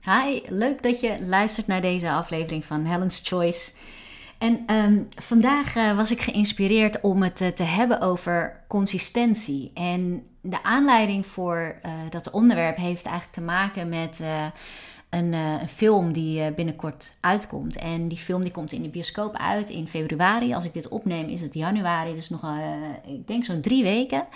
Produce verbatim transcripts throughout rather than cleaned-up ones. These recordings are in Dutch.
Hi, leuk dat je luistert naar deze aflevering van Helen's Choice. En um, vandaag uh, was ik geïnspireerd om het uh, te hebben over consistentie. En de aanleiding voor uh, dat onderwerp heeft eigenlijk te maken met uh, een, uh, een film die uh, binnenkort uitkomt. En die film die komt in de bioscoop uit in februari. Als ik dit opneem is het januari, dus nog uh, ik denk zo'n drie weken.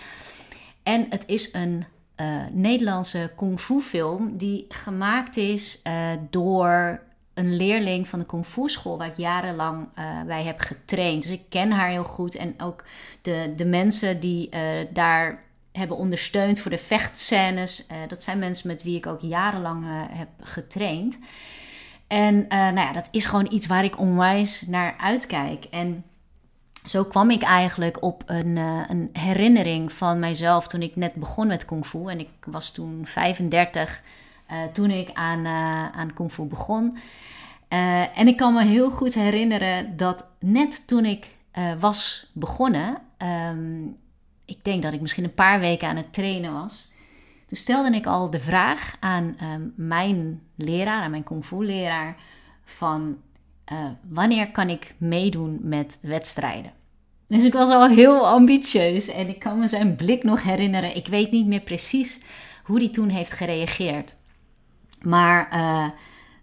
En het is een uh, Nederlandse kung fu film die gemaakt is uh, door een leerling van de kung fu school waar ik jarenlang uh, bij heb getraind. Dus ik ken haar heel goed en ook de, de mensen die uh, daar hebben ondersteund voor de vechtscènes. Uh, dat zijn mensen met wie ik ook jarenlang uh, heb getraind. En uh, nou ja, dat is gewoon iets waar ik onwijs naar uitkijk. En zo kwam ik eigenlijk op een, uh, een herinnering van mijzelf toen ik net begon met kung fu. En ik was toen vijfendertig uh, toen ik aan, uh, aan kung fu begon. Uh, en ik kan me heel goed herinneren dat net toen ik uh, was begonnen... Um, ik denk dat ik misschien een paar weken aan het trainen was. Toen stelde ik al de vraag aan um, mijn leraar, aan mijn kung fu leraar... van uh, wanneer kan ik meedoen met wedstrijden? Dus ik was al heel ambitieus en ik kan me zijn blik nog herinneren. Ik weet niet meer precies hoe die toen heeft gereageerd. Maar uh,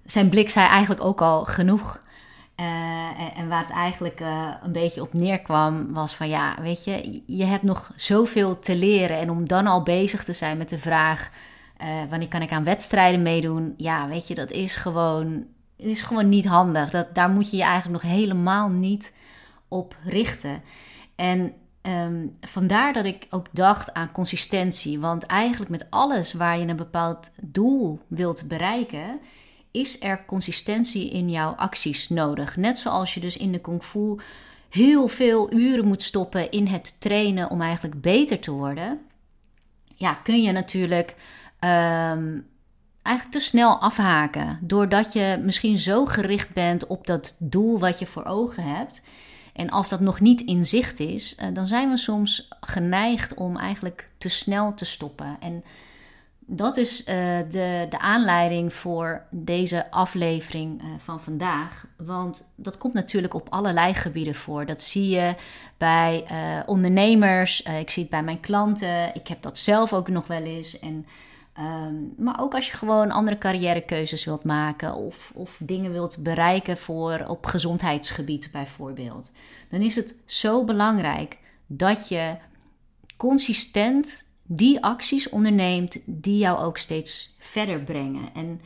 zijn blik zei eigenlijk ook al genoeg... Uh, en waar het eigenlijk uh, een beetje op neerkwam was van ja, weet je, je hebt nog zoveel te leren. En om dan al bezig te zijn met de vraag, uh, wanneer kan ik aan wedstrijden meedoen? Ja, weet je, dat is gewoon, is gewoon niet handig. Dat, daar moet je je eigenlijk nog helemaal niet op richten. En um, vandaar dat ik ook dacht aan consistentie. Want eigenlijk met alles waar je een bepaald doel wilt bereiken... is er consistentie in jouw acties nodig. Net zoals je dus in de kung fu heel veel uren moet stoppen in het trainen om eigenlijk beter te worden. Ja, kun je natuurlijk um, eigenlijk te snel afhaken. Doordat je misschien zo gericht bent op dat doel wat je voor ogen hebt. En als dat nog niet in zicht is, uh, dan zijn we soms geneigd om eigenlijk te snel te stoppen. En dat is uh, de, de aanleiding voor deze aflevering uh, van vandaag. Want dat komt natuurlijk op allerlei gebieden voor. Dat zie je bij uh, ondernemers. Uh, ik zie het bij mijn klanten. Ik heb dat zelf ook nog wel eens. En, um, maar ook als je gewoon andere carrièrekeuzes wilt maken. Of, of dingen wilt bereiken voor op gezondheidsgebied bijvoorbeeld. Dan is het zo belangrijk dat je consistent... die acties onderneemt die jou ook steeds verder brengen. En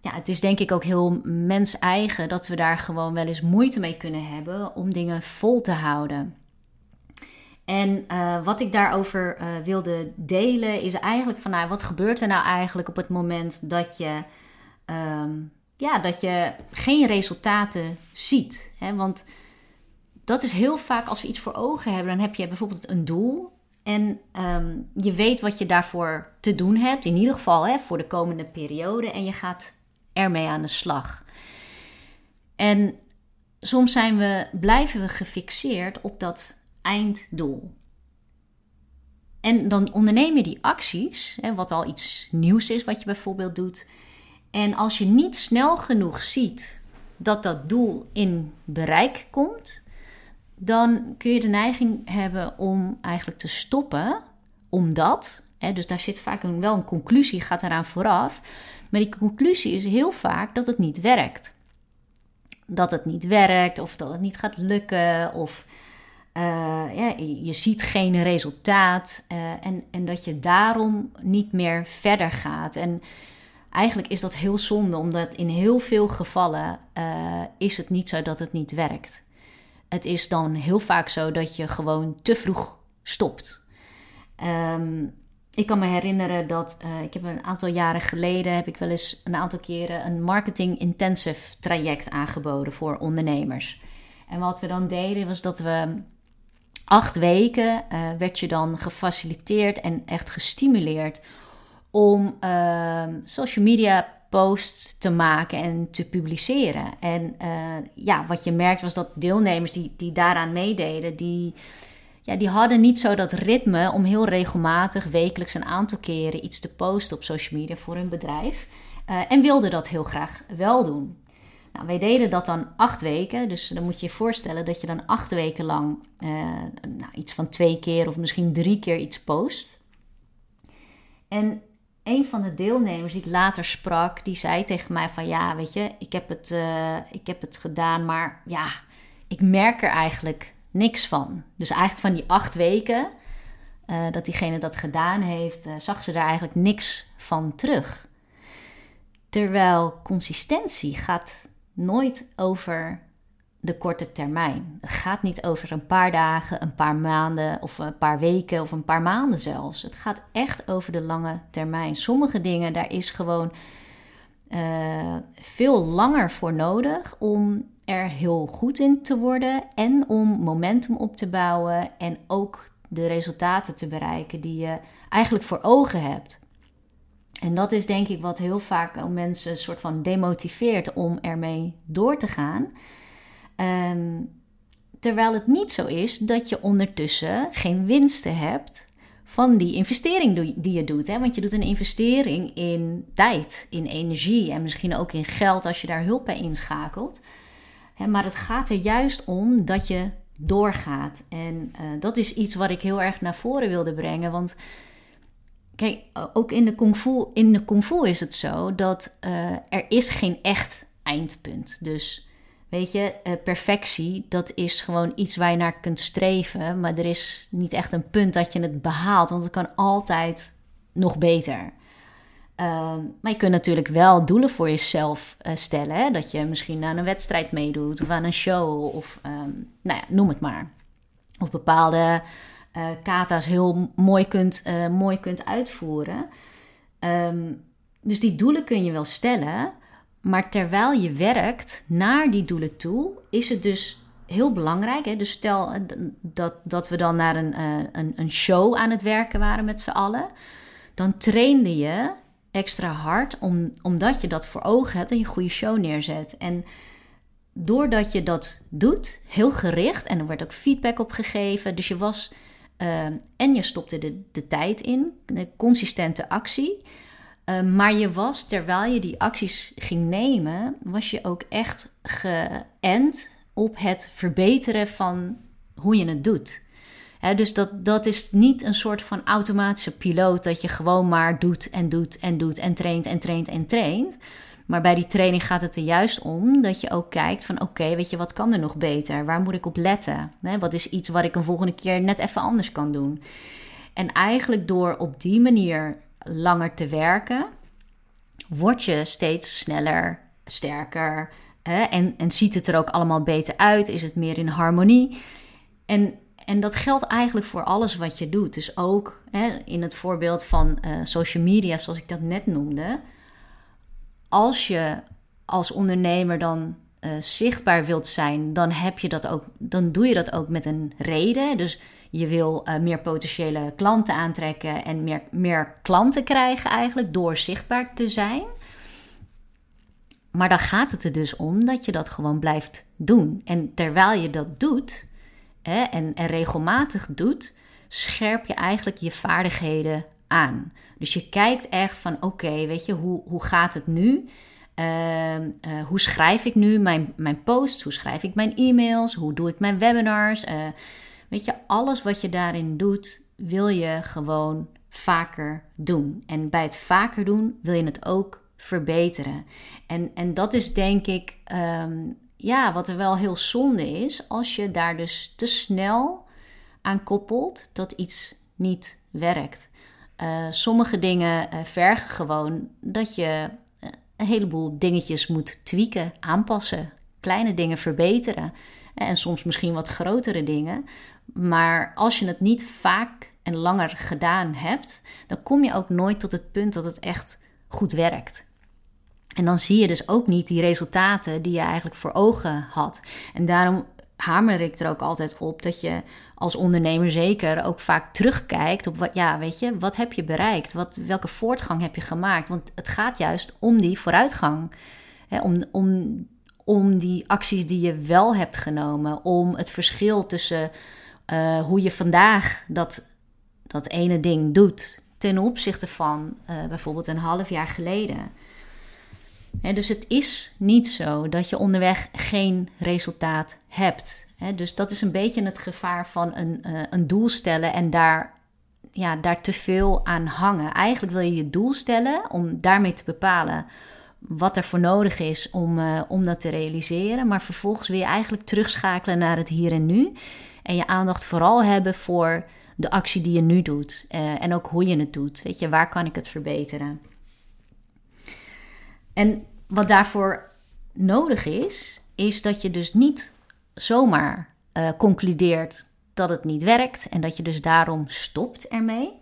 ja, het is denk ik ook heel mens-eigen dat we daar gewoon wel eens moeite mee kunnen hebben om dingen vol te houden. En uh, wat ik daarover uh, wilde delen is eigenlijk van nou, wat gebeurt er nou eigenlijk op het moment dat je, um, ja, dat je geen resultaten ziet. Hè? Want dat is heel vaak als we iets voor ogen hebben, dan heb je bijvoorbeeld een doel... En um, je weet wat je daarvoor te doen hebt, in ieder geval hè, voor de komende periode. En je gaat ermee aan de slag. En soms zijn we, blijven we gefixeerd op dat einddoel. En dan onderneem je die acties, hè, wat al iets nieuws is wat je bijvoorbeeld doet. En als je niet snel genoeg ziet dat dat doel in bereik komt... dan kun je de neiging hebben om eigenlijk te stoppen, omdat, hè, dus daar zit vaak een, wel een conclusie, gaat eraan vooraf, maar die conclusie is heel vaak dat het niet werkt. Dat het niet werkt, of dat het niet gaat lukken, of uh, ja, je ziet geen resultaat uh, en, en dat je daarom niet meer verder gaat. En eigenlijk is dat heel zonde, omdat in heel veel gevallen uh, is het niet zo dat het niet werkt. Het is dan heel vaak zo dat je gewoon te vroeg stopt. Um, ik kan me herinneren dat uh, ik heb een aantal jaren geleden... heb ik wel eens een aantal keren een marketing-intensive traject aangeboden voor ondernemers. En wat we dan deden was dat we acht weken... Uh, werd je dan gefaciliteerd en echt gestimuleerd om uh, social media... posts te maken en te publiceren. En uh, ja, wat je merkt was dat deelnemers die, die daaraan meededen... die, ja, die hadden niet zo dat ritme om heel regelmatig, wekelijks een aantal keren iets te posten op social media voor hun bedrijf. Uh, en wilden dat heel graag wel doen. Nou, wij deden dat dan acht weken. Dus dan moet je je voorstellen dat je dan acht weken lang uh, nou, iets van twee keer of misschien drie keer iets post. En een van de deelnemers die ik later sprak, die zei tegen mij van ja, weet je, ik heb het, uh, ik heb het gedaan, maar ja, ik merk er eigenlijk niks van. Dus eigenlijk van die acht weken uh, dat diegene dat gedaan heeft, uh, zag ze daar eigenlijk niks van terug. Terwijl consistentie gaat nooit over de korte termijn. Het gaat niet over een paar dagen, een paar maanden of een paar weken of een paar maanden zelfs. Het gaat echt over de lange termijn. Sommige dingen, daar is gewoon uh, veel langer voor nodig om er heel goed in te worden en om momentum op te bouwen en ook de resultaten te bereiken die je eigenlijk voor ogen hebt. En dat is denk ik wat heel vaak mensen een soort van demotiveert om ermee door te gaan. Um, terwijl het niet zo is dat je ondertussen geen winsten hebt van die investering die je doet. Hè? Want je doet een investering in tijd, in energie en misschien ook in geld als je daar hulp bij inschakelt. Hè, maar het gaat er juist om dat je doorgaat. En uh, dat is iets wat ik heel erg naar voren wilde brengen, want... Kijk, ook in de kung fu, in de kung fu is het zo dat uh, er is geen echt eindpunt. Dus weet je, uh, perfectie, dat is gewoon iets waar je naar kunt streven. Maar er is niet echt een punt dat je het behaalt, want het kan altijd nog beter. Uh, maar je kunt natuurlijk wel doelen voor jezelf uh, stellen. Hè? Dat je misschien aan een wedstrijd meedoet of aan een show of um, nou ja, noem het maar. Of bepaalde... Uh, kata's heel mooi kunt, uh, mooi kunt uitvoeren. Um, dus die doelen kun je wel stellen, maar terwijl je werkt naar die doelen toe, is het dus heel belangrijk. Hè? Dus stel dat, dat we dan naar een, uh, een, een show aan het werken waren met z'n allen, dan trainde je extra hard, om, omdat je dat voor ogen hebt en je goede show neerzet. En doordat je dat doet, heel gericht, en er werd ook feedback op gegeven, dus je was... Uh, en je stopte de, de tijd in, de consistente actie. Uh, maar je was, terwijl je die acties ging nemen, was je ook echt geënt op het verbeteren van hoe je het doet. Hè, dus dat, dat is niet een soort van automatische piloot dat je gewoon maar doet en doet en doet en traint en traint en traint. Maar bij die training gaat het er juist om dat je ook kijkt van oké, okay, weet je, wat kan er nog beter? Waar moet ik op letten? Nee, wat is iets wat ik een volgende keer net even anders kan doen? En eigenlijk door op die manier langer te werken, word je steeds sneller, sterker. Hè? En, en ziet het er ook allemaal beter uit? Is het meer in harmonie? En, en dat geldt eigenlijk voor alles wat je doet. Dus ook hè, in het voorbeeld van uh, social media, zoals ik dat net noemde... Als je als ondernemer dan uh, zichtbaar wilt zijn, dan, heb je dat ook, dan doe je dat ook met een reden. Dus je wil uh, meer potentiële klanten aantrekken en meer, meer klanten krijgen eigenlijk door zichtbaar te zijn. Maar dan gaat het er dus om dat je dat gewoon blijft doen. En terwijl je dat doet hè, en, en regelmatig doet, scherp je eigenlijk je vaardigheden aan. Dus je kijkt echt van oké, okay, weet je, hoe, hoe gaat het nu? Uh, uh, hoe schrijf ik nu mijn, mijn posts? Hoe schrijf ik mijn e-mails? Hoe doe ik mijn webinars? Uh, weet je, alles wat je daarin doet, wil je gewoon vaker doen. En bij het vaker doen wil je het ook verbeteren. En, en dat is denk ik, um, ja, wat er wel heel zonde is, als je daar dus te snel aan koppelt dat iets niet werkt. Uh, sommige dingen uh, vergen gewoon dat je een heleboel dingetjes moet tweaken, aanpassen. Kleine dingen verbeteren. En soms misschien wat grotere dingen. Maar als je het niet vaak en langer gedaan hebt, dan kom je ook nooit tot het punt dat het echt goed werkt. En dan zie je dus ook niet die resultaten die je eigenlijk voor ogen had. En daarom... hamer ik er ook altijd op dat je als ondernemer zeker ook vaak terugkijkt op wat, ja, weet je, wat heb je bereikt? Wat, welke voortgang heb je gemaakt? Want het gaat juist om die vooruitgang. Hè, om, om, om die acties die je wel hebt genomen. Om het verschil tussen uh, hoe je vandaag dat, dat ene ding doet ten opzichte van uh, bijvoorbeeld een half jaar geleden. He, dus het is niet zo dat je onderweg geen resultaat hebt. He, dus dat is een beetje het gevaar van een, uh, een doel stellen en daar, ja, daar te veel aan hangen. Eigenlijk wil je je doel stellen om daarmee te bepalen wat er voor nodig is om, uh, om dat te realiseren. Maar vervolgens wil je eigenlijk terugschakelen naar het hier en nu. En je aandacht vooral hebben voor de actie die je nu doet. Uh, en ook hoe je het doet. Weet je, waar kan ik het verbeteren? En wat daarvoor nodig is, is dat je dus niet zomaar uh, concludeert dat het niet werkt en dat je dus daarom stopt ermee.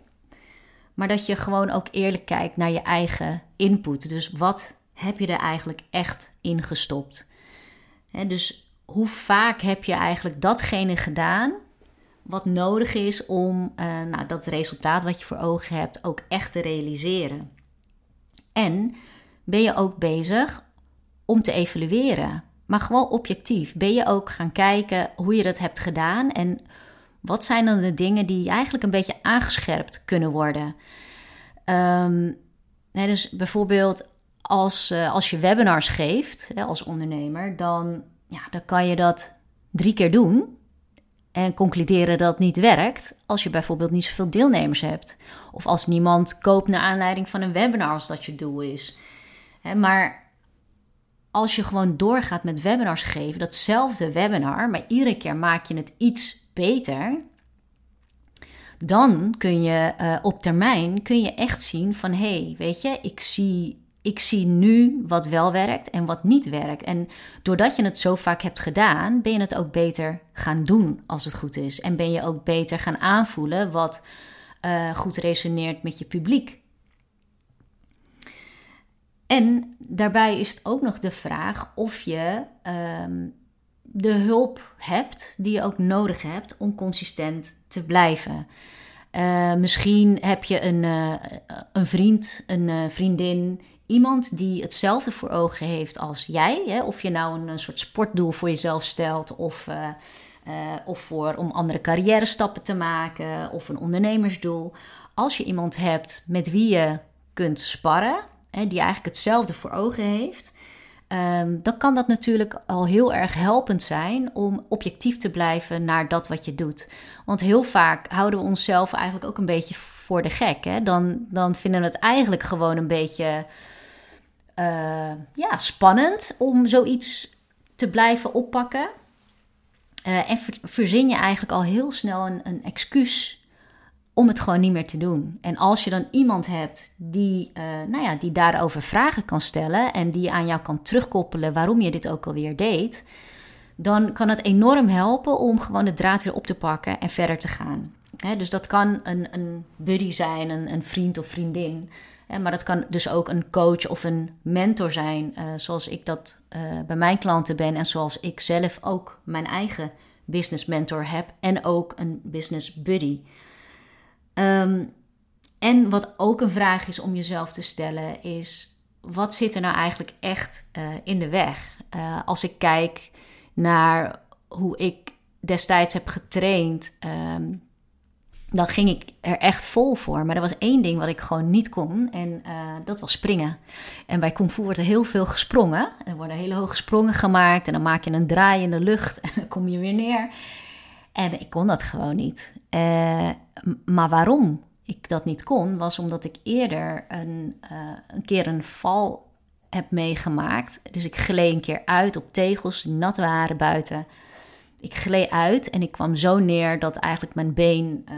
Maar dat je gewoon ook eerlijk kijkt naar je eigen input. Dus wat heb je er eigenlijk echt in gestopt? En dus hoe vaak heb je eigenlijk datgene gedaan wat nodig is om uh, nou, dat resultaat wat je voor ogen hebt ook echt te realiseren? En ben je ook bezig om te evalueren? Maar gewoon objectief. Ben je ook gaan kijken hoe je dat hebt gedaan en wat zijn dan de dingen die eigenlijk een beetje aangescherpt kunnen worden? Um, nee, dus bijvoorbeeld als, uh, als je webinars geeft, hè, als ondernemer, dan, ja, dan kan je dat drie keer doen en concluderen dat het niet werkt als je bijvoorbeeld niet zoveel deelnemers hebt. Of als niemand koopt naar aanleiding van een webinar als dat je doel is. Hè, maar als je gewoon doorgaat met webinars geven, datzelfde webinar, maar iedere keer maak je het iets beter, dan kun je uh, op termijn kun je echt zien van hé, hey, weet je, ik zie, ik zie nu wat wel werkt en wat niet werkt. En doordat je het zo vaak hebt gedaan, ben je het ook beter gaan doen als het goed is. En ben je ook beter gaan aanvoelen wat uh, goed resoneert met je publiek. En daarbij is het ook nog de vraag of je um, de hulp hebt die je ook nodig hebt om consistent te blijven. Uh, misschien heb je een, uh, een vriend, een uh, vriendin, iemand die hetzelfde voor ogen heeft als jij. Hè? Of je nou een, een soort sportdoel voor jezelf stelt of, uh, uh, of voor, om andere carrière stappen te maken of een ondernemersdoel. Als je iemand hebt met wie je kunt sparren, die eigenlijk hetzelfde voor ogen heeft, dan kan dat natuurlijk al heel erg helpend zijn om objectief te blijven naar dat wat je doet. Want heel vaak houden we onszelf eigenlijk ook een beetje voor de gek. Hè? Dan, dan vinden we het eigenlijk gewoon een beetje uh, ja, spannend om zoiets te blijven oppakken. Uh, en ver, verzin je eigenlijk al heel snel een, een excuus om het gewoon niet meer te doen. En als je dan iemand hebt die, uh, nou ja, die daarover vragen kan stellen en die aan jou kan terugkoppelen waarom je dit ook alweer deed, dan kan het enorm helpen om gewoon de draad weer op te pakken en verder te gaan. Hè, dus dat kan een, een buddy zijn, een, een vriend of vriendin. Hè, maar dat kan dus ook een coach of een mentor zijn, uh, zoals ik dat uh, bij mijn klanten ben en zoals ik zelf ook mijn eigen business mentor heb en ook een business buddy. Um, en wat ook een vraag is om jezelf te stellen is, wat zit er nou eigenlijk echt uh, in de weg? Uh, als ik kijk naar hoe ik destijds heb getraind, um, dan ging ik er echt vol voor. Maar er was één ding wat ik gewoon niet kon en uh, dat was springen. En bij kung fu wordt er heel veel gesprongen. Er worden hele hoge sprongen gemaakt en dan maak je een draai in de lucht en dan kom je weer neer. En ik kon dat gewoon niet. Uh, maar waarom ik dat niet kon, was omdat ik eerder een, uh, een keer een val heb meegemaakt. Dus ik gleed een keer uit op tegels die nat waren buiten. Ik gleed uit en ik kwam zo neer dat eigenlijk mijn been, uh,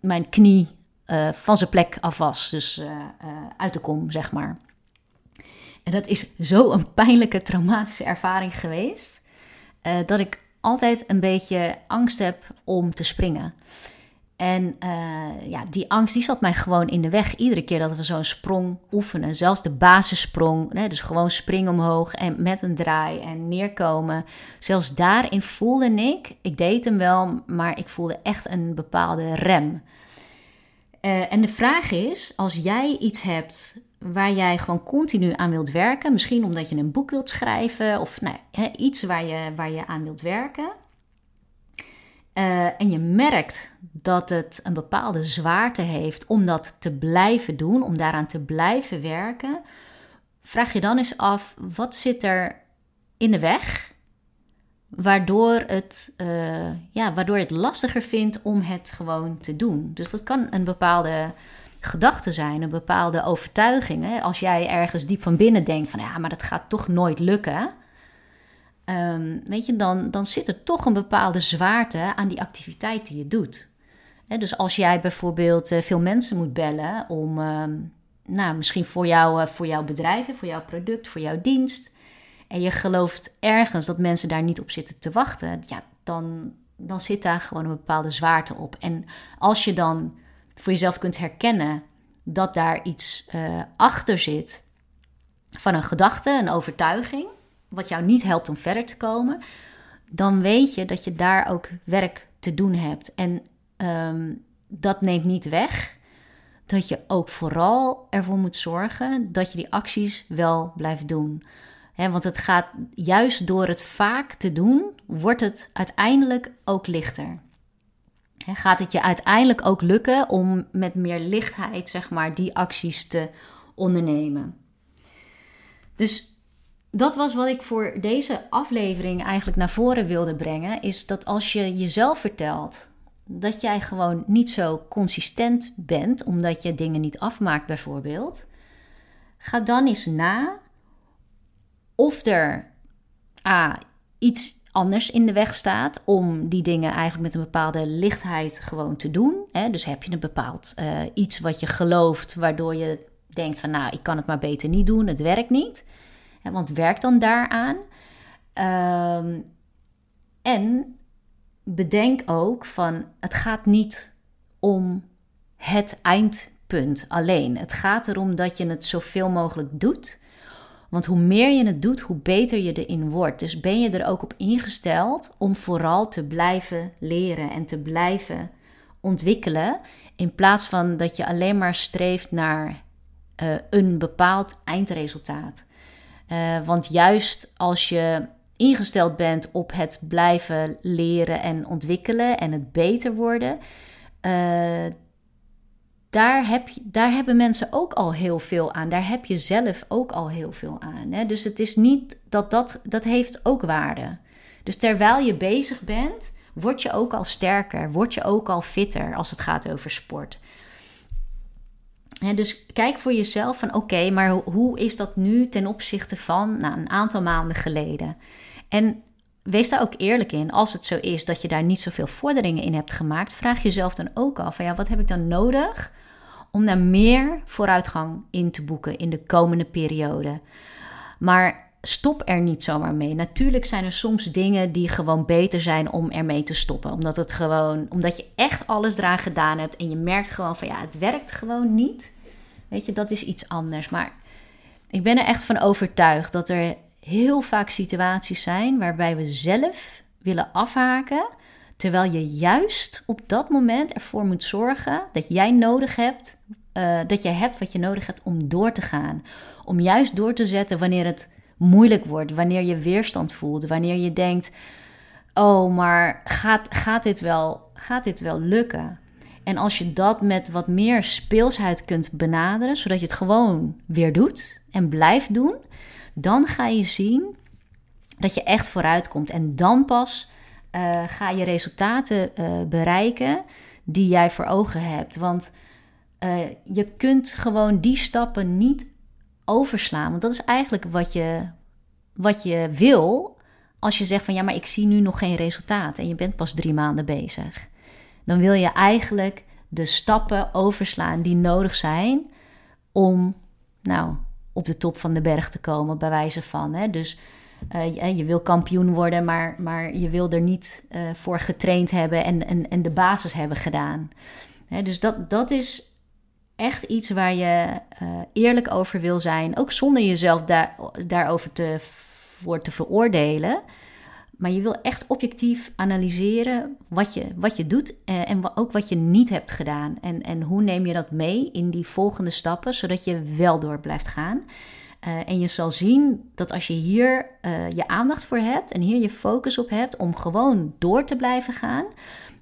mijn knie uh, van zijn plek af was. Dus uh, uh, uit de kom, zeg maar. En dat is zo een pijnlijke, traumatische ervaring geweest, uh, dat ik altijd een beetje angst heb om te springen. En uh, ja, die angst die zat mij gewoon in de weg. Iedere keer dat we zo'n sprong oefenen. Zelfs de basissprong. Né, dus gewoon spring omhoog en met een draai en neerkomen. Zelfs daarin voelde ik, ik deed hem wel, maar ik voelde echt een bepaalde rem. Uh, en de vraag is, als jij iets hebt waar jij gewoon continu aan wilt werken. Misschien omdat je een boek wilt schrijven of nou, iets waar je, waar je aan wilt werken. Uh, en je merkt dat het een bepaalde zwaarte heeft om dat te blijven doen, om daaraan te blijven werken, vraag je dan eens af, wat zit er in de weg waardoor, het, uh, ja, waardoor je het lastiger vindt om het gewoon te doen? Dus dat kan een bepaalde gedachte zijn, een bepaalde overtuiging. Hè? Als jij ergens diep van binnen denkt van ja, maar dat gaat toch nooit lukken. Um, weet je, dan, dan zit er toch een bepaalde zwaarte aan die activiteit die je doet. He, dus als jij bijvoorbeeld uh, veel mensen moet bellen om, um, nou, misschien voor, jou, uh, voor jouw bedrijf, voor jouw product, voor jouw dienst, en je gelooft ergens dat mensen daar niet op zitten te wachten, ja, dan, dan zit daar gewoon een bepaalde zwaarte op. En als je dan voor jezelf kunt herkennen dat daar iets uh, achter zit van een gedachte, een overtuiging, wat jou niet helpt om verder te komen, dan weet je dat je daar ook werk te doen hebt. En um, dat neemt niet weg dat je ook vooral ervoor moet zorgen dat je die acties wel blijft doen. He, want het gaat juist door het vaak te doen, wordt het uiteindelijk ook lichter. He, gaat het je uiteindelijk ook lukken om met meer lichtheid, zeg maar, die acties te ondernemen. Dus dat was wat ik voor deze aflevering eigenlijk naar voren wilde brengen, is dat als je jezelf vertelt dat jij gewoon niet zo consistent bent, omdat je dingen niet afmaakt bijvoorbeeld, ga dan eens na of er a, iets anders in de weg staat om die dingen eigenlijk met een bepaalde lichtheid gewoon te doen. Hè? Dus heb je een bepaald uh, iets wat je gelooft, waardoor je denkt van nou, ik kan het maar beter niet doen, het werkt niet. Want werk dan daaraan. Um, en bedenk ook van, het gaat niet om het eindpunt alleen. Het gaat erom dat je het zoveel mogelijk doet. Want hoe meer je het doet, hoe beter je erin wordt. Dus ben je er ook op ingesteld om vooral te blijven leren en te blijven ontwikkelen, in plaats van dat je alleen maar streeft naar uh, een bepaald eindresultaat. Uh, want juist als je ingesteld bent op het blijven leren en ontwikkelen en het beter worden, uh, daar, heb je, daar hebben mensen ook al heel veel aan. Daar heb je zelf ook al heel veel aan. Hè? Dus het is niet dat dat, dat heeft ook waarde. Dus terwijl je bezig bent, word je ook al sterker, word je ook al fitter als het gaat over sport. He, dus kijk voor jezelf van oké, okay, maar hoe is dat nu ten opzichte van nou, een aantal maanden geleden? En wees daar ook eerlijk in. Als het zo is dat je daar niet zoveel vorderingen in hebt gemaakt, vraag jezelf dan ook af van ja, wat heb ik dan nodig om daar meer vooruitgang in te boeken in de komende periode? Maar stop er niet zomaar mee. Natuurlijk zijn er soms dingen die gewoon beter zijn om ermee te stoppen. Omdat het gewoon, omdat je echt alles eraan gedaan hebt en je merkt gewoon van ja, het werkt gewoon niet. Weet je, dat is iets anders. Maar ik ben er echt van overtuigd dat er heel vaak situaties zijn waarbij we zelf willen afhaken, terwijl je juist op dat moment ervoor moet zorgen dat jij nodig hebt, uh, dat je hebt wat je nodig hebt om door te gaan. Om juist door te zetten wanneer het moeilijk wordt, wanneer je weerstand voelt, wanneer je denkt, oh, maar gaat, gaat, dit wel, gaat dit wel lukken? En als je dat met wat meer speelsheid kunt benaderen, zodat je het gewoon weer doet en blijft doen, dan ga je zien dat je echt vooruit komt. En dan pas uh, ga je resultaten uh, bereiken die jij voor ogen hebt. Want uh, je kunt gewoon die stappen niet overslaan, want dat is eigenlijk wat je, wat je wil als je zegt van ja, maar ik zie nu nog geen resultaat en je bent pas drie maanden bezig. Dan wil je eigenlijk de stappen overslaan die nodig zijn om nou op de top van de berg te komen, bij wijze van. Hè? Dus uh, je, je wil kampioen worden, maar, maar je wil er niet uh, voor getraind hebben en, en, en de basis hebben gedaan. Hè? Dus dat, dat is echt iets waar je uh, eerlijk over wil zijn. Ook zonder jezelf daar, daarover te, voor te veroordelen. Maar je wil echt objectief analyseren wat je, wat je doet. Uh, en w- ook wat je niet hebt gedaan. En, en hoe neem je dat mee in die volgende stappen. Zodat je wel door blijft gaan. Uh, en je zal zien dat als je hier uh, je aandacht voor hebt. En hier je focus op hebt. Om gewoon door te blijven gaan.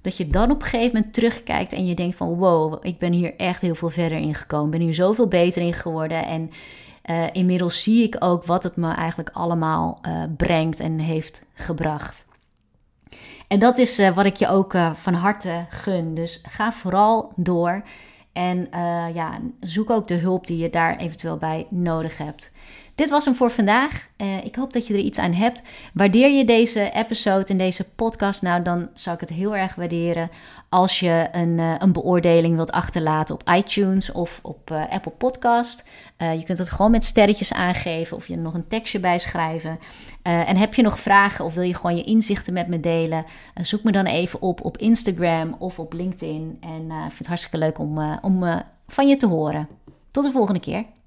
dat je dan op een gegeven moment terugkijkt en je denkt van wow, ik ben hier echt heel veel verder in gekomen. Ik ben hier zoveel beter in geworden en uh, inmiddels zie ik ook wat het me eigenlijk allemaal uh, brengt en heeft gebracht. En dat is uh, wat ik je ook uh, van harte gun. Dus ga vooral door en uh, ja, zoek ook de hulp die je daar eventueel bij nodig hebt. Dit was hem voor vandaag. Uh, ik hoop dat je er iets aan hebt. Waardeer je deze episode en deze podcast? Nou, dan zou ik het heel erg waarderen als je een, uh, een beoordeling wilt achterlaten op iTunes of op uh, Apple Podcast. Uh, je kunt het gewoon met sterretjes aangeven of je er nog een tekstje bij schrijven. Uh, en heb je nog vragen of wil je gewoon je inzichten met me delen? Uh, zoek me dan even op op Instagram of op LinkedIn. En uh, ik vind het hartstikke leuk om, uh, om uh, van je te horen. Tot de volgende keer.